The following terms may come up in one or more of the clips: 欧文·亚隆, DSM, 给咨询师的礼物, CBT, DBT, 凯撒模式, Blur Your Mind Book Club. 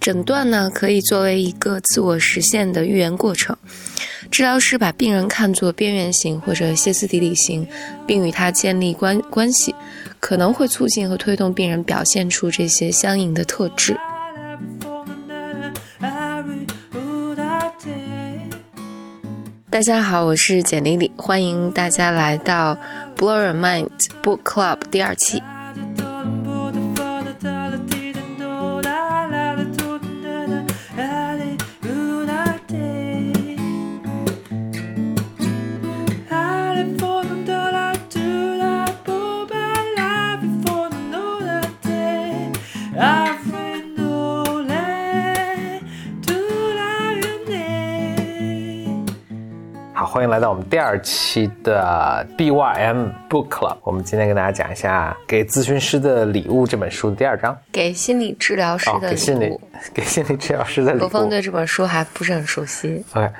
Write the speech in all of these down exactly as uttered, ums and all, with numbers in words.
诊断呢，可以作为一个自我实现的预言过程。治疗师把病人看作边缘型或者歇斯底里型，并与他建立关关系，可能会促进和推动病人表现出这些相应的特质。大家好，我是简丽丽，欢迎大家来到 Blur Your Mind Book Club 第二期。欢迎来到我们第二期的 D S M Book Club。 我们今天跟大家讲一下《给咨询师的礼物》这本书的第二章，给心理治疗师的礼物、哦、给, 心理给心理治疗师的礼物。罗峰对这本书还不是很熟悉。 okay,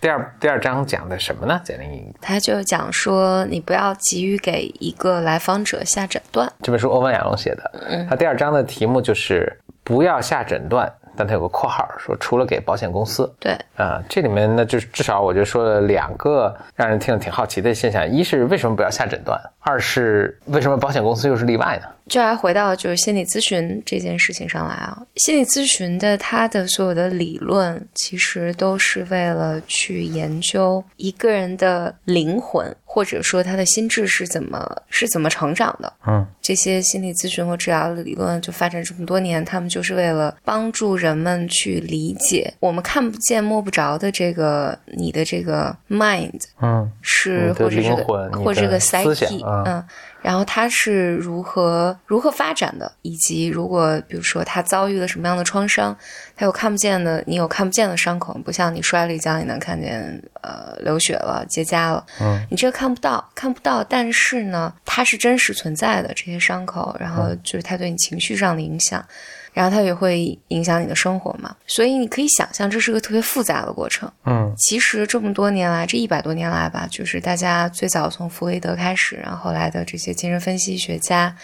第二, 第二章讲的什么呢？简玲，他就讲说你不要急于给一个来访者下诊断。这本书欧文亚龙写的、嗯、他第二章的题目就是不要下诊断，但它有个括号说除了给保险公司。对啊、呃，这里面呢，就是至少我就说了两个让人听了挺好奇的现象，一是为什么不要下诊断，二是为什么保险公司又是例外呢？这还回到就是心理咨询这件事情上来啊，心理咨询的它的所有的理论其实都是为了去研究一个人的灵魂，或者说他的心智是怎么是怎么成长的。嗯，这些心理咨询或治疗的理论就发展这么多年，他们就是为了帮助人们去理解我们看不见摸不着的这个你的这个 mind， 嗯，是或者这个或者这个 psyche， 嗯。嗯，然后他是如何如何发展的，以及如果比如说他遭遇了什么样的创伤，他有看不见的，你有看不见的伤口，不像你摔了一跤你能看见呃流血了结痂了，嗯，你这个看不到看不到，但是呢它是真实存在的这些伤口，然后就是它对你情绪上的影响。嗯，然后它也会影响你的生活嘛，所以你可以想象这是个特别复杂的过程。嗯，其实这么多年来，这一百多年来吧，就是大家最早从弗洛伊德开始，然后后来的这些精神分析学家，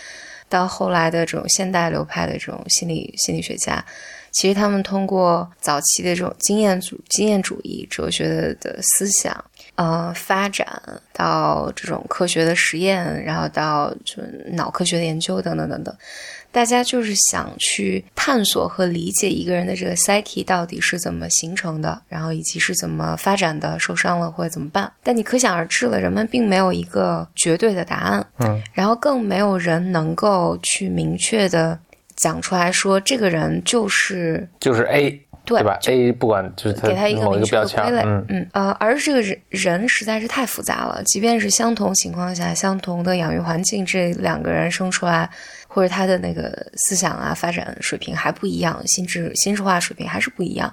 到后来的这种现代流派的这种心理心理学家，其实他们通过早期的这种经验主经验主义哲学 的, 的思想。呃，发展到这种科学的实验，然后到就脑科学的研究等等等等，大家就是想去探索和理解一个人的这个 psyche 到底是怎么形成的，然后以及是怎么发展的，受伤了会怎么办。但你可想而知了，人们并没有一个绝对的答案，嗯，然后更没有人能够去明确的讲出来说这个人就是就是 A。对, 对吧 ？A 不管就是给他一个明确的归类，嗯嗯呃，而这个人人实在是太复杂了，即便是相同情况下、相同的养育环境，这两个人生出来，或者他的那个思想啊、发展水平还不一样，心智心智化水平还是不一样。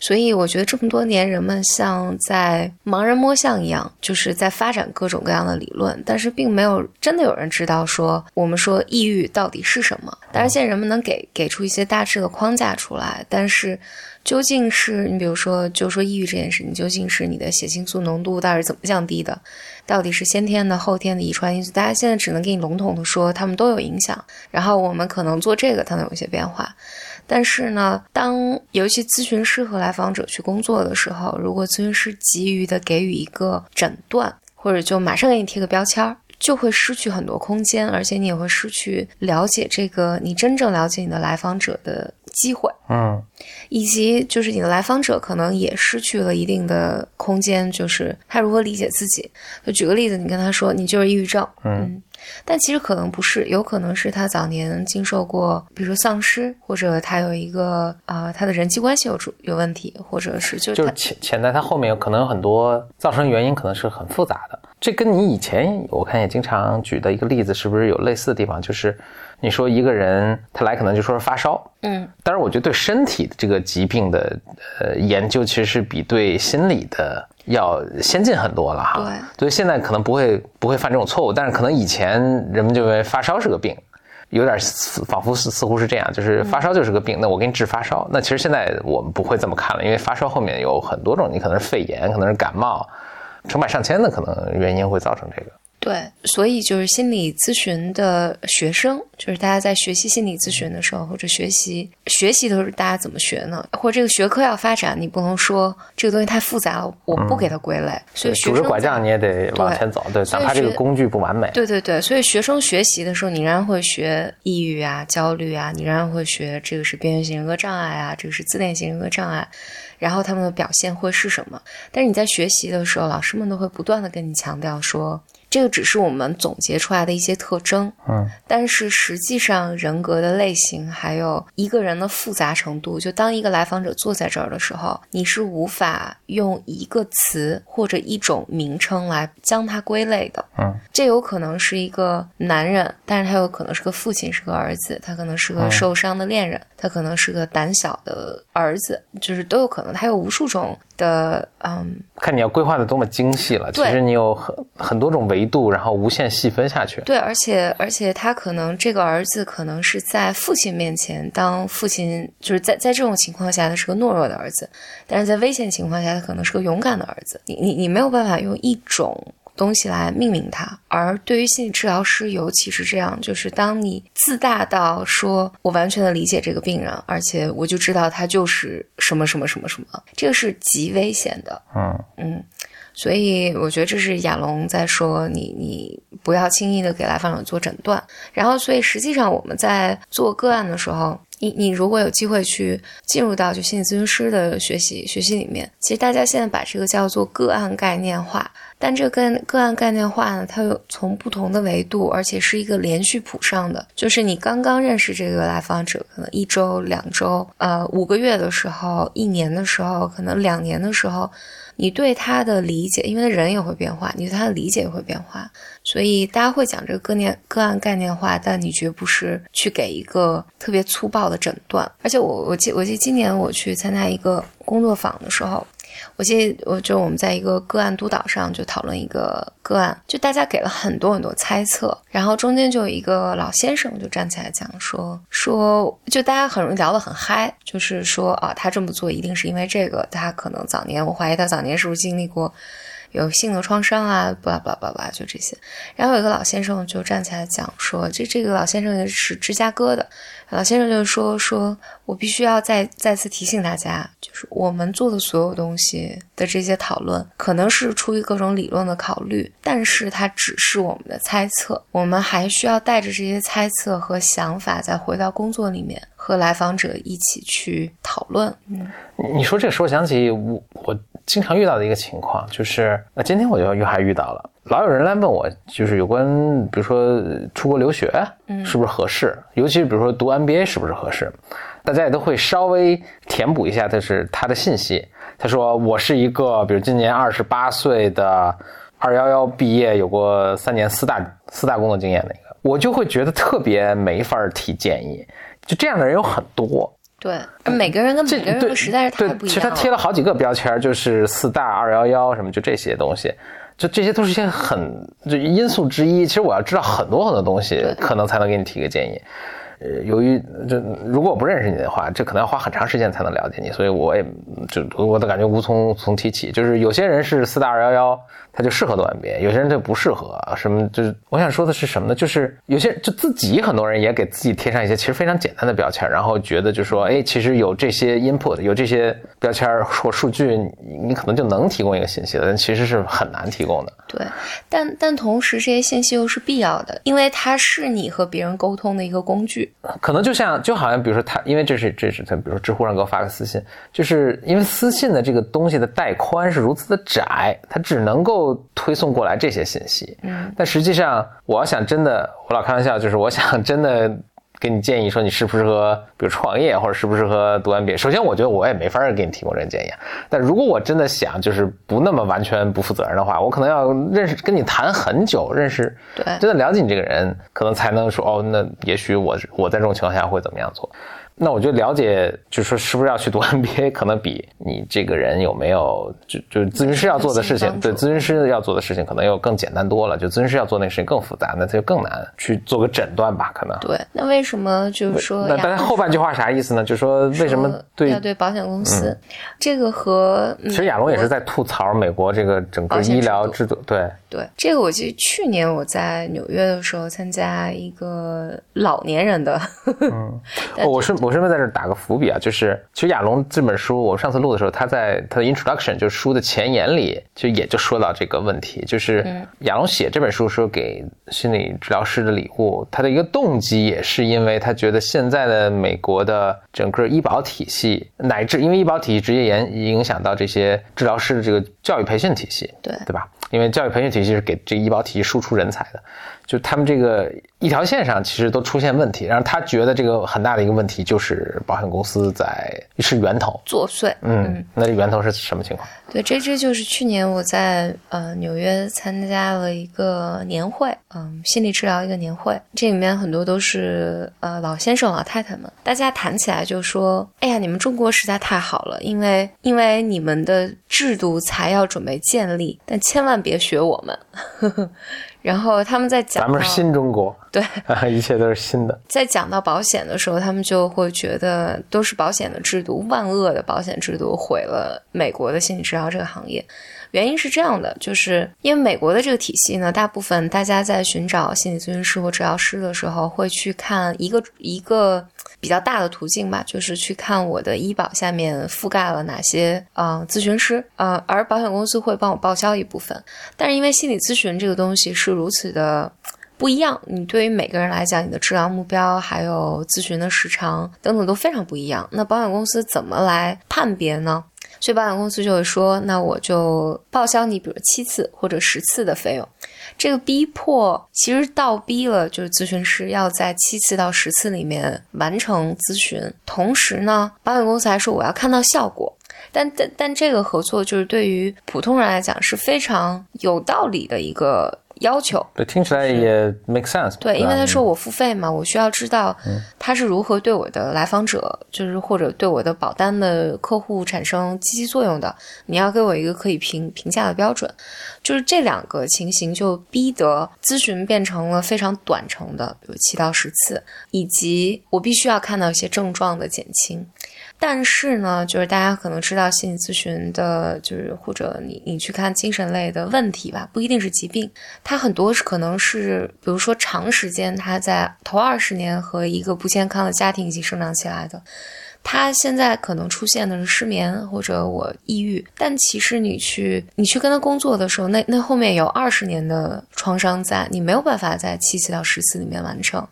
所以我觉得这么多年人们像在盲人摸象一样，就是在发展各种各样的理论，但是并没有真的有人知道说我们说抑郁到底是什么。当然现在人们能给给出一些大致的框架出来，但是究竟是你比如说就说抑郁这件事，你究竟是你的血清素浓度到底是怎么降低的，到底是先天的后天的遗传因素，大家现在只能给你笼统的说他们都有影响，然后我们可能做这个它能有一些变化。但是呢，当尤其咨询师和来访者去工作的时候，如果咨询师急于的给予一个诊断，或者就马上给你贴个标签，就会失去很多空间，而且你也会失去了解这个你真正了解你的来访者的机会。嗯，以及就是你的来访者可能也失去了一定的空间，就是他如何理解自己。就举个例子，你跟他说你就是抑郁症，嗯，但其实可能不是，有可能是他早年经受过比如说丧失，或者他有一个啊、呃，他的人际关系有有问题，或者是就就是潜潜在他后面有可能有很多造成原因，可能是很复杂的。这跟你以前我看也经常举的一个例子是不是有类似的地方，就是你说一个人他来可能就说是发烧，嗯，当然我觉得对身体这个疾病的呃研究其实是比对心理的要先进很多了哈，对，所以现在可能不会不会犯这种错误，但是可能以前人们就认为发烧是个病，有点仿佛是似乎是这样，就是发烧就是个病，那我给你治发烧。那其实现在我们不会这么看了，因为发烧后面有很多种，你可能是肺炎，可能是感冒，成百上千的可能原因会造成这个。对，所以就是心理咨询的学生，就是大家在学习心理咨询的时候，或者学习学习的时候，大家怎么学呢？或者这个学科要发展，你不能说这个东西太复杂了，我不给它归类。嗯、所以拄着拐杖你也得往前走，对，哪怕这个工具不完美。对对对，所以学生学习的时候，你仍然会学抑郁啊、焦虑啊，你仍然会学这个是边缘型人格障碍啊，这个是自恋型人格障碍。然后他们的表现会是什么？但是你在学习的时候，老师们都会不断的跟你强调说，这个只是我们总结出来的一些特征，嗯，但是实际上人格的类型还有一个人的复杂程度，就当一个来访者坐在这儿的时候，你是无法用一个词或者一种名称来将它归类的，嗯，这有可能是一个男人，但是他有可能是个父亲，是个儿子，他可能是个受伤的恋人，嗯，他可能是个胆小的儿子，就是都有可能。它有无数种的，嗯，看你要规划的多么精细了。其实你有很很多种维度，然后无限细分下去。对，而且而且他可能这个儿子可能是在父亲面前，当父亲就是在在这种情况下，他是个懦弱的儿子；但是在危险情况下，他可能是个勇敢的儿子。你你你没有办法用一种东西来命名它，而对于心理治疗师尤其是这样，就是当你自大到说我完全的理解这个病人，而且我就知道他就是什么什么什么什么，这个是极危险的。嗯嗯，所以我觉得这是亚龙在说你你不要轻易的给来访者做诊断。然后所以实际上我们在做个案的时候，你你如果有机会去进入到就心理咨询师的学习学习里面，其实大家现在把这个叫做个案概念化，但这个个案概念化呢，它有从不同的维度，而且是一个连续谱上的。就是你刚刚认识这个来访者，可能一周、两周、呃五个月的时候，一年的时候，可能两年的时候，你对他的理解，因为人也会变化，你对他的理解也会变化。所以大家会讲这个个念个案概念化，但你绝不是去给一个特别粗暴的诊断。而且我我记我记今年我去参加一个工作坊的时候，我记得我就我们在一个个案督导上就讨论一个个案，就大家给了很多很多猜测，然后中间就有一个老先生就站起来讲说说就大家很容易聊得很嗨，就是说啊他这么做一定是因为这个，他可能早年我怀疑他早年是不是经历过有性格创伤啊，巴拉巴拉巴拉，就这些。然后有一个老先生就站起来讲说，这这个老先生是芝加哥的，老先生就说说我必须要再再次提醒大家，就是我们做的所有东西的这些讨论，可能是出于各种理论的考虑，但是它只是我们的猜测，我们还需要带着这些猜测和想法再回到工作里面，和来访者一起去讨论。嗯，你说这个时候想起我我经常遇到的一个情况，就是那今天我就又还遇到了，老有人来问我，就是有关比如说出国留学是不是合适，嗯，尤其是比如说读 M B A 是不是合适，大家也都会稍微填补一下，就是他的信息。他说我是一个比如今年二十八岁的二一一毕业，有过三年四大四大工作经验的一个，我就会觉得特别没法提建议。就这样的人有很多，对，每个人跟每个人都实在是太不一样了。其实他贴了好几个标签，就是四大二一一什么，就这些东西，就这些都是一些很就因素之一。其实我要知道很多很多东西，可能才能给你提个建议。由于这如果我不认识你的话，这可能要花很长时间才能了解你，所以我也就我的感觉无从从提起。就是有些人是四大二一一，他就适合读 M B A， 有些人就不适合什么。就是我想说的是什么呢？就是有些就自己很多人也给自己贴上一些其实非常简单的标签，然后觉得就说，哎，其实有这些 input， 有这些标签或数据，你可能就能提供一个信息了，但其实是很难提供的。对，但但同时这些信息又是必要的，因为它是你和别人沟通的一个工具。可能就像就好像比如说他，因为这是这是他比如说知乎上给我发个私信，就是因为私信的这个东西的带宽是如此的窄，它只能够推送过来这些信息。嗯，但实际上我要想真的，我老开玩笑，就是我想真的给你建议说你适不适合比如创业或者适不适合读 M B A， 首先我觉得我也没法给你提供这个建议，但如果我真的想就是不那么完全不负责任的话，我可能要认识跟你谈很久，认识对真的了解你这个人，可能才能说哦，那也许我我在这种情况下会怎么样做。那我就了解，就是说是不是要去读 M B A， 可能比你这个人有没有就就咨询师要做的事情，对，咨询师要做的事情可能又更简单多了，就咨询师要做那个事情更复杂，那它就更难去做个诊断吧，可能。对，那为什么就是说？那但是后半句话啥意思呢？就是说为什么对要对保险公司、嗯、这个和、嗯、其实亚龙也是在吐槽美国这个整个医疗制度，对对，这个我记得去年我在纽约的时候参加一个老年人的，嗯，哦、我是我。我顺便在这打个伏笔啊，就是其实亚龙这本书我上次录的时候，他在他的 introduction 就是书的前言里就也就说到这个问题，就是亚龙写这本书说给心理治疗师的礼物，他的一个动机也是因为他觉得现在的美国的整个医保体系，乃至因为医保体系直接影响到这些治疗师的这个教育培训体系，对对吧，因为教育培训体系是给这个医保体系输出人才的，就他们这个一条线上其实都出现问题，然后他觉得这个很大的一个问题就是保险公司在是源头作祟。 嗯, 嗯，那这源头是什么情况？对，这这就是去年我在呃纽约参加了一个年会，嗯、呃，心理治疗一个年会，这里面很多都是呃老先生老太太们，大家谈起来就说，哎呀，你们中国实在太好了，因为因为你们的制度才要准备建立，但千万别学我们。呵呵，然后他们在讲到咱们是新中国，对，一切都是新的。在讲到保险的时候，他们就会觉得都是保险的制度，万恶的保险制度毁了美国的心理治疗这个行业。原因是这样的，就是因为美国的这个体系呢，大部分大家在寻找心理咨询师或治疗师的时候，会去看一个一个比较大的途径吧，就是去看我的医保下面覆盖了哪些呃咨询师，呃，而保险公司会帮我报销一部分。但是因为心理咨询这个东西是如此的不一样，你对于每个人来讲，你的治疗目标还有咨询的时长等等都非常不一样，那保险公司怎么来判别呢？所以保险公司就会说，那我就报销你比如七次或者十次的费用，这个逼迫其实倒逼了就是咨询师要在七次到十次里面完成咨询，同时呢保险公司还说我要看到效果，但但但这个合作就是对于普通人来讲是非常有道理的一个要求，对，听起来也 make sense。对，因为他说我付费嘛，我需要知道他是如何对我的来访者，嗯、就是或者对我的保单的客户产生积极作用的。你要给我一个可以评评价的标准，就是这两个情形就逼得咨询变成了非常短程的，比如七到十次，以及我必须要看到一些症状的减轻。但是呢，就是大家可能知道心理咨询的，就是或者你你去看精神类的问题吧，不一定是疾病，它很多是可能是，比如说长时间它在头二十年和一个不健康的家庭一起生长起来的。他现在可能出现的是失眠或者我抑郁，但其实你去你去跟他工作的时候，那那后面有二十年的创伤在，你没有办法在七次到十次里面完成，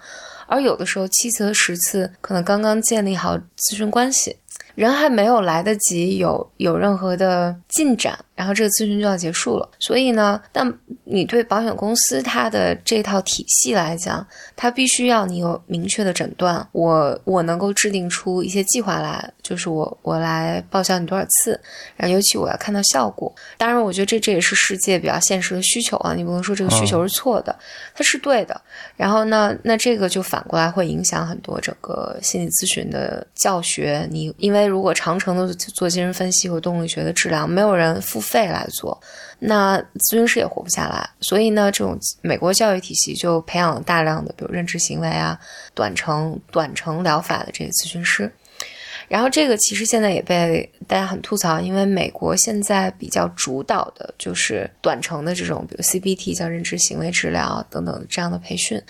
而有的时候七次和十次可能刚刚建立好咨询关系，人还没有来得及有有任何的进展，然后这个咨询就要结束了。所以呢，但你对保险公司它的这套体系来讲，它必须要你有明确的诊断，我我能够制定出一些计划来，就是我我来报销你多少次，然后尤其我要看到效果。当然我觉得这这也是世界比较现实的需求啊，你不能说这个需求是错的，它是对的。然后呢，那这个就反过来会影响很多整个心理咨询的教学，你因为如果长程的做精神分析和动力学的治疗，没有人付费来做，那咨询师也活不下来。所以呢，这种美国教育体系就培养了大量的比如认知行为啊、短程短程疗法的这些咨询师。然后这个其实现在也被大家很吐槽，因为美国现在比较主导的就是短程的这种比如 C B T 叫认知行为治疗等等这样的培训，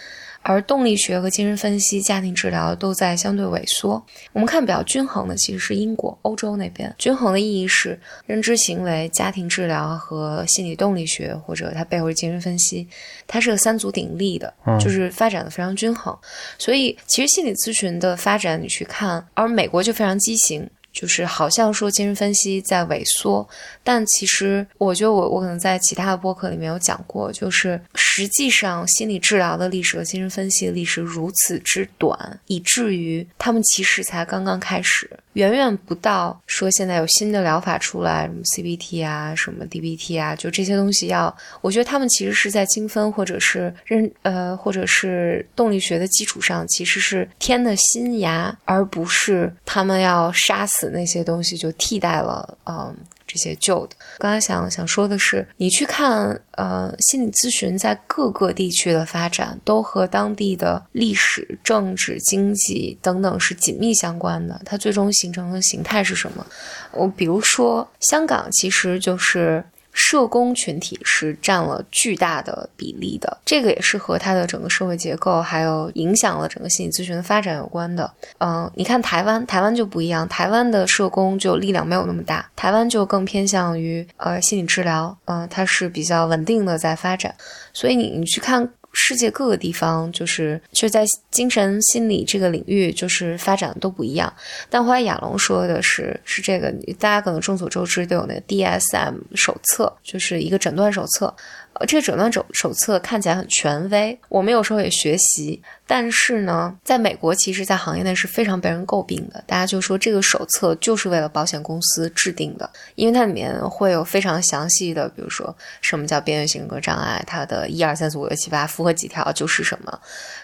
而动力学和精神分析、家庭治疗都在相对萎缩。我们看比较均衡的其实是英国、欧洲那边，均衡的意义是认知行为、家庭治疗和心理动力学，或者它背后是精神分析，它是个三足鼎立的，就是发展的非常均衡。所以其实心理咨询的发展你去看，而美国就非常畸形，就是好像说精神分析在萎缩，但其实我觉得我我可能在其他的播客里面有讲过，就是实际上心理治疗的历史和精神分析的历史如此之短，以至于他们其实才刚刚开始，远远不到说现在有新的疗法出来，什么 C B T 啊，什么 D B T 啊，就这些东西要，我觉得他们其实是在精分或者是认呃或者是动力学的基础上，其实是添的新芽，而不是他们要杀死那些东西就替代了嗯这些旧的。刚才想想说的是，你去看呃心理咨询在各个地区的发展，都和当地的历史、政治、经济等等是紧密相关的，它最终形成的形态是什么。我比如说香港，其实就是社工群体是占了巨大的比例的，这个也是和它的整个社会结构还有影响了整个心理咨询的发展有关的。嗯，你看台湾，台湾就不一样，台湾的社工就力量没有那么大，台湾就更偏向于呃心理治疗，嗯、呃，它是比较稳定的在发展。所以你你去看世界各个地方，就是就在精神心理这个领域就是发展都不一样。但后来亚龙说的是是这个，大家可能众所周知都有那个 D S M 手册，就是一个诊断手册。呃，这个诊断手手册看起来很权威，我们有时候也学习，但是呢在美国其实在行业内是非常被人诟病的，大家就说这个手册就是为了保险公司制定的，因为它里面会有非常详细的，比如说什么叫边缘型人格障碍，它的一二三四五六七八符合几条就是什么，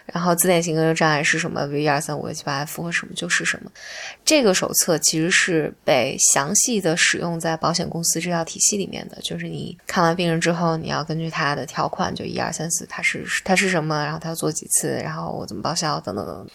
然后自恋型人格障碍是什么，比如一二三四五六七八符合什么就是什么。这个手册其实是被详细的使用在保险公司这套体系里面的，就是你看完病人之后，你要跟根据他的条款，就一二三四，他是他是什么，然后他要做几次，然后我怎么报销，等等等。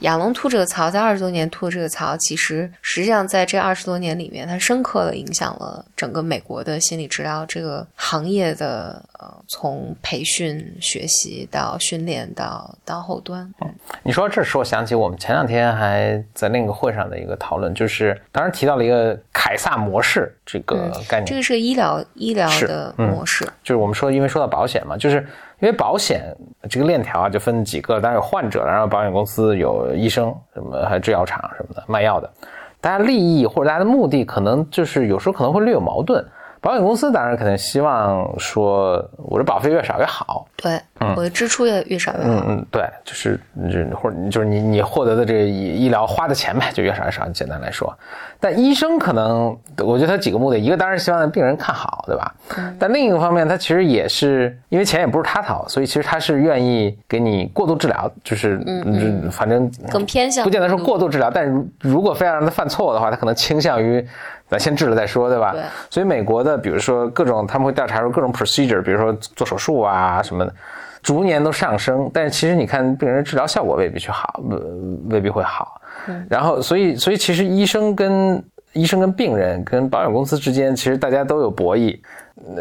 亚龙吐这个槽，在二十多年吐这个槽，其实实际上在这二十多年里面，它深刻的影响了整个美国的心理治疗这个行业的呃，从培训、学习到训练到到后端。嗯，你说这时候想起我们前两天还在另一个会上的一个讨论，就是当时提到了一个凯撒模式这个概念，嗯、这个是医疗医疗的模式，是嗯、就是我们说，因为说到保险嘛，就是。因为保险这个链条啊，就分几个，当然有患者，然后保险公司有医生，什么还有制药厂什么的卖药的，大家利益或者大家的目的可能就是有时候可能会略有矛盾。保险公司当然肯定希望说，我的保费越少越好，对，嗯、我的支出也越少越好，嗯对，就是或者就是你你获得的这个医疗花的钱呗，就越少越少，简单来说。但医生可能我觉得他几个目的，一个当然希望病人看好，对吧？嗯、但另一个方面，他其实也是因为钱也不是他掏，所以其实他是愿意给你过度治疗，就是嗯嗯反正更偏向不见得说过度治疗，但是如果非要让他犯错误的话，他可能倾向于咱先治了再说，对吧？对。所以美国的比如说各种他们会调查出各种 procedure， 比如说做手术啊什么的。逐年都上升，但是其实你看病人治疗效果未必去好，未必会好。嗯、然后所以所以其实医生跟医生跟病人跟保险公司之间，其实大家都有博弈。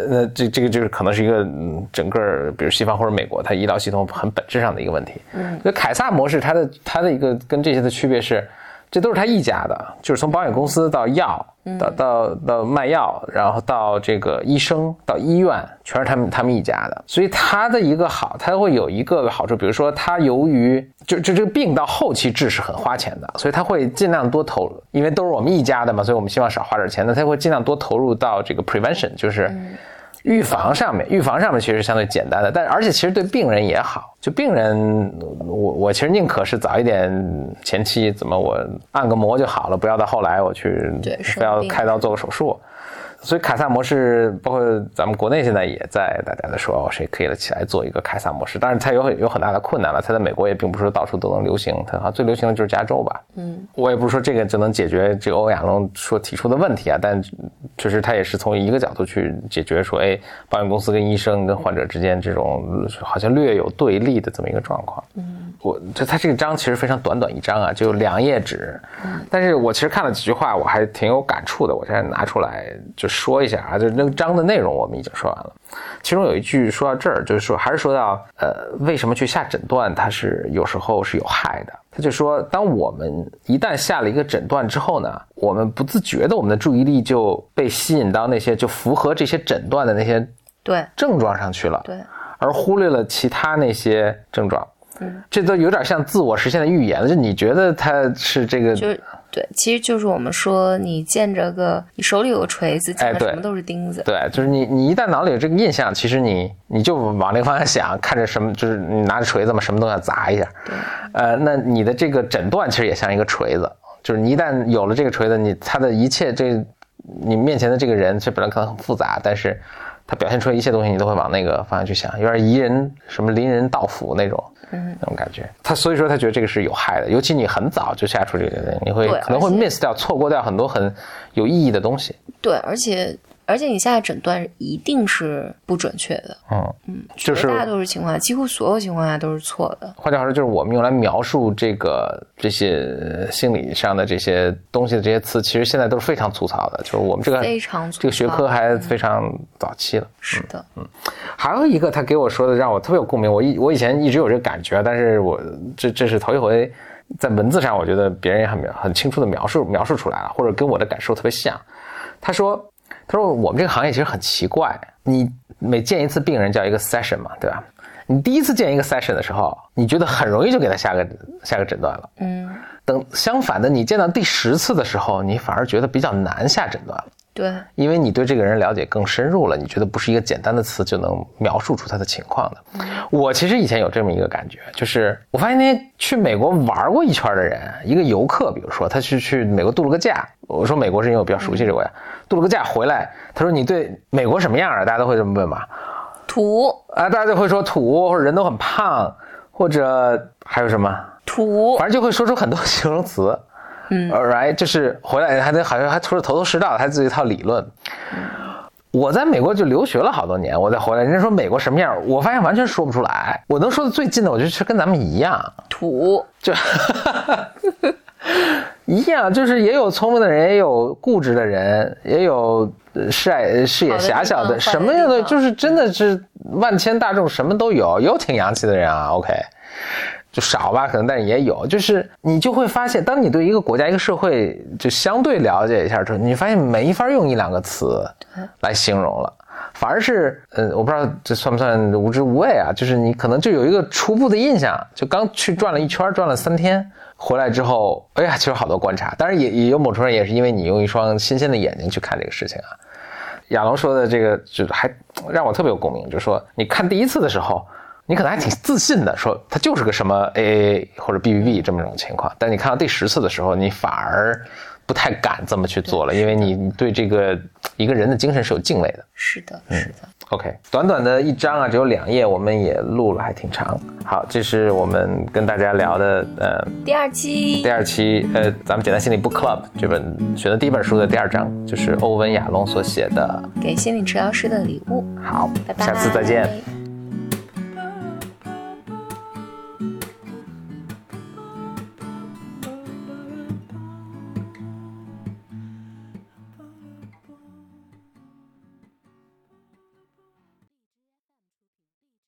那这这个就是可能是一个整个比如西方或者美国它医疗系统很本质上的一个问题。嗯，所以凯撒模式它的它的一个跟这些的区别是，这都是他一家的，就是从保险公司到药，到到到卖药，然后到这个医生，到医院，全是他们他们一家的。所以他的一个好，他会有一个好处，比如说他由于就就这个病到后期治是很花钱的，所以他会尽量多投入，因为都是我们一家的嘛，所以我们希望少花点钱，那他会尽量多投入到这个 prevention， 就是预防上面，预防上面其实相对简单的，但而且其实对病人也好。就病人，我我其实宁可是早一点前期怎么我按个摩就好了，不要到后来我去非要开刀做个手术。所以凯撒模式包括咱们国内现在也在大家在说、哦、谁可以起来做一个凯撒模式，当然它有有很大的困难了，它在美国也并不是到处都能流行，它好像最流行的就是加州吧。嗯，我也不是说这个就能解决这个欧亚龙说提出的问题啊，但确实它也是从一个角度去解决说，哎，保险公司跟医生跟患者之间这种好像略有对立的这么一个状况。嗯，我就它这个章其实非常短短一章啊，就两页纸，嗯、但是我其实看了几句话我还挺有感触的，我现在拿出来就是说一下啊，就是那个章的内容我们已经说完了，其中有一句说到这儿，就是说还是说到呃，为什么去下诊断，它是有时候是有害的。他就说，当我们一旦下了一个诊断之后呢，我们不自觉的我们的注意力就被吸引到那些就符合这些诊断的那些对症状上去了，对，而忽略了其他那些症状。嗯，这都有点像自我实现的预言，就你觉得它是这个，就对，其实就是我们说你见着个你手里有个锤子，见着什么都是钉子，哎，对， 对，就是你你一旦脑里有这个印象，其实你你就往那个方向想，看着什么就是你拿着锤子嘛，什么都想砸一下，呃，那你的这个诊断其实也像一个锤子，就是你一旦有了这个锤子，你他的一切这你面前的这个人，这本来可能很复杂，但是他表现出来一切东西，你都会往那个方向去想，有点夷人什么临人道府那种，嗯，那种感觉。他所以说他觉得这个是有害的，尤其你很早就下出这个决定，你会可能会 miss 掉、错过掉很多很有意义的东西。对，而且而且你下的诊断一定是不准确的，嗯嗯，就是绝大多数情况，几乎所有情况下都是错的。换句话说，就是我们用来描述这个这些心理上的这些东西的这些词，其实现在都是非常粗糙的，就是我们这个非常粗糙这个学科还非常早期。嗯，是的，嗯，还有一个他给我说的让我特别有共鸣，我以我以前一直有这个感觉，但是我这这是头一回在文字上，我觉得别人也很很清楚的描述描述出来了，或者跟我的感受特别像。他说，他说我们这个行业其实很奇怪，你每见一次病人叫一个 session 嘛，对吧？你第一次见一个 session 的时候，你觉得很容易就给他下个下个诊断了，嗯，等相反的，你见到第十次的时候，你反而觉得比较难下诊断了。对，因为你对这个人了解更深入了，你觉得不是一个简单的词就能描述出他的情况的。嗯，我其实以前有这么一个感觉，就是我发现那些去美国玩过一圈的人，一个游客，比如说他去去美国度了个假，我说美国是因为我比较熟悉这个国家，嗯，度了个假回来，他说你对美国什么样啊？大家都会这么问嘛，土啊，大家就会说土，或者人都很胖，或者还有什么土，反正就会说出很多形容词。嗯，right， 就是回来还得好像还除了头头是道，还自己一套理论。我在美国就留学了好多年，我再回来，人家说美国什么样，我发现完全说不出来。我能说的最近的，我就是跟咱们一样，土，就一样，就是也有聪明的人，也有固执的人，也有视视野狭小的，什么样的，就是真的是万千大众，什么都有，有挺洋气的人啊 ，OK。就少吧可能，但是也有，就是你就会发现，当你对一个国家一个社会就相对了解一下之后，你发现没法用一两个词来形容了，反而是呃、嗯，我不知道这算不算无知无畏啊，就是你可能就有一个初步的印象，就刚去转了一圈，转了三天回来之后，哎呀，其实好多观察，当然也也有某种人也是因为你用一双新鲜的眼睛去看这个事情啊。亚龙说的这个就还让我特别有共鸣，就是说你看第一次的时候你可能还挺自信的，说它就是个什么 A A 或者 B B B 这么一种情况，但你看到第十次的时候，你反而不太敢这么去做了，因为你对这个一个人的精神是有敬畏的。是的，是的。嗯，OK， 短短的一章啊，只有两页，我们也录了，还挺长。好，这是我们跟大家聊的呃第二期，第二期呃，咱们简单心理 Book Club 这本选的第一本书的第二章，就是欧文亚龙所写的《给心理治疗师的礼物》。好，拜拜，下次再见。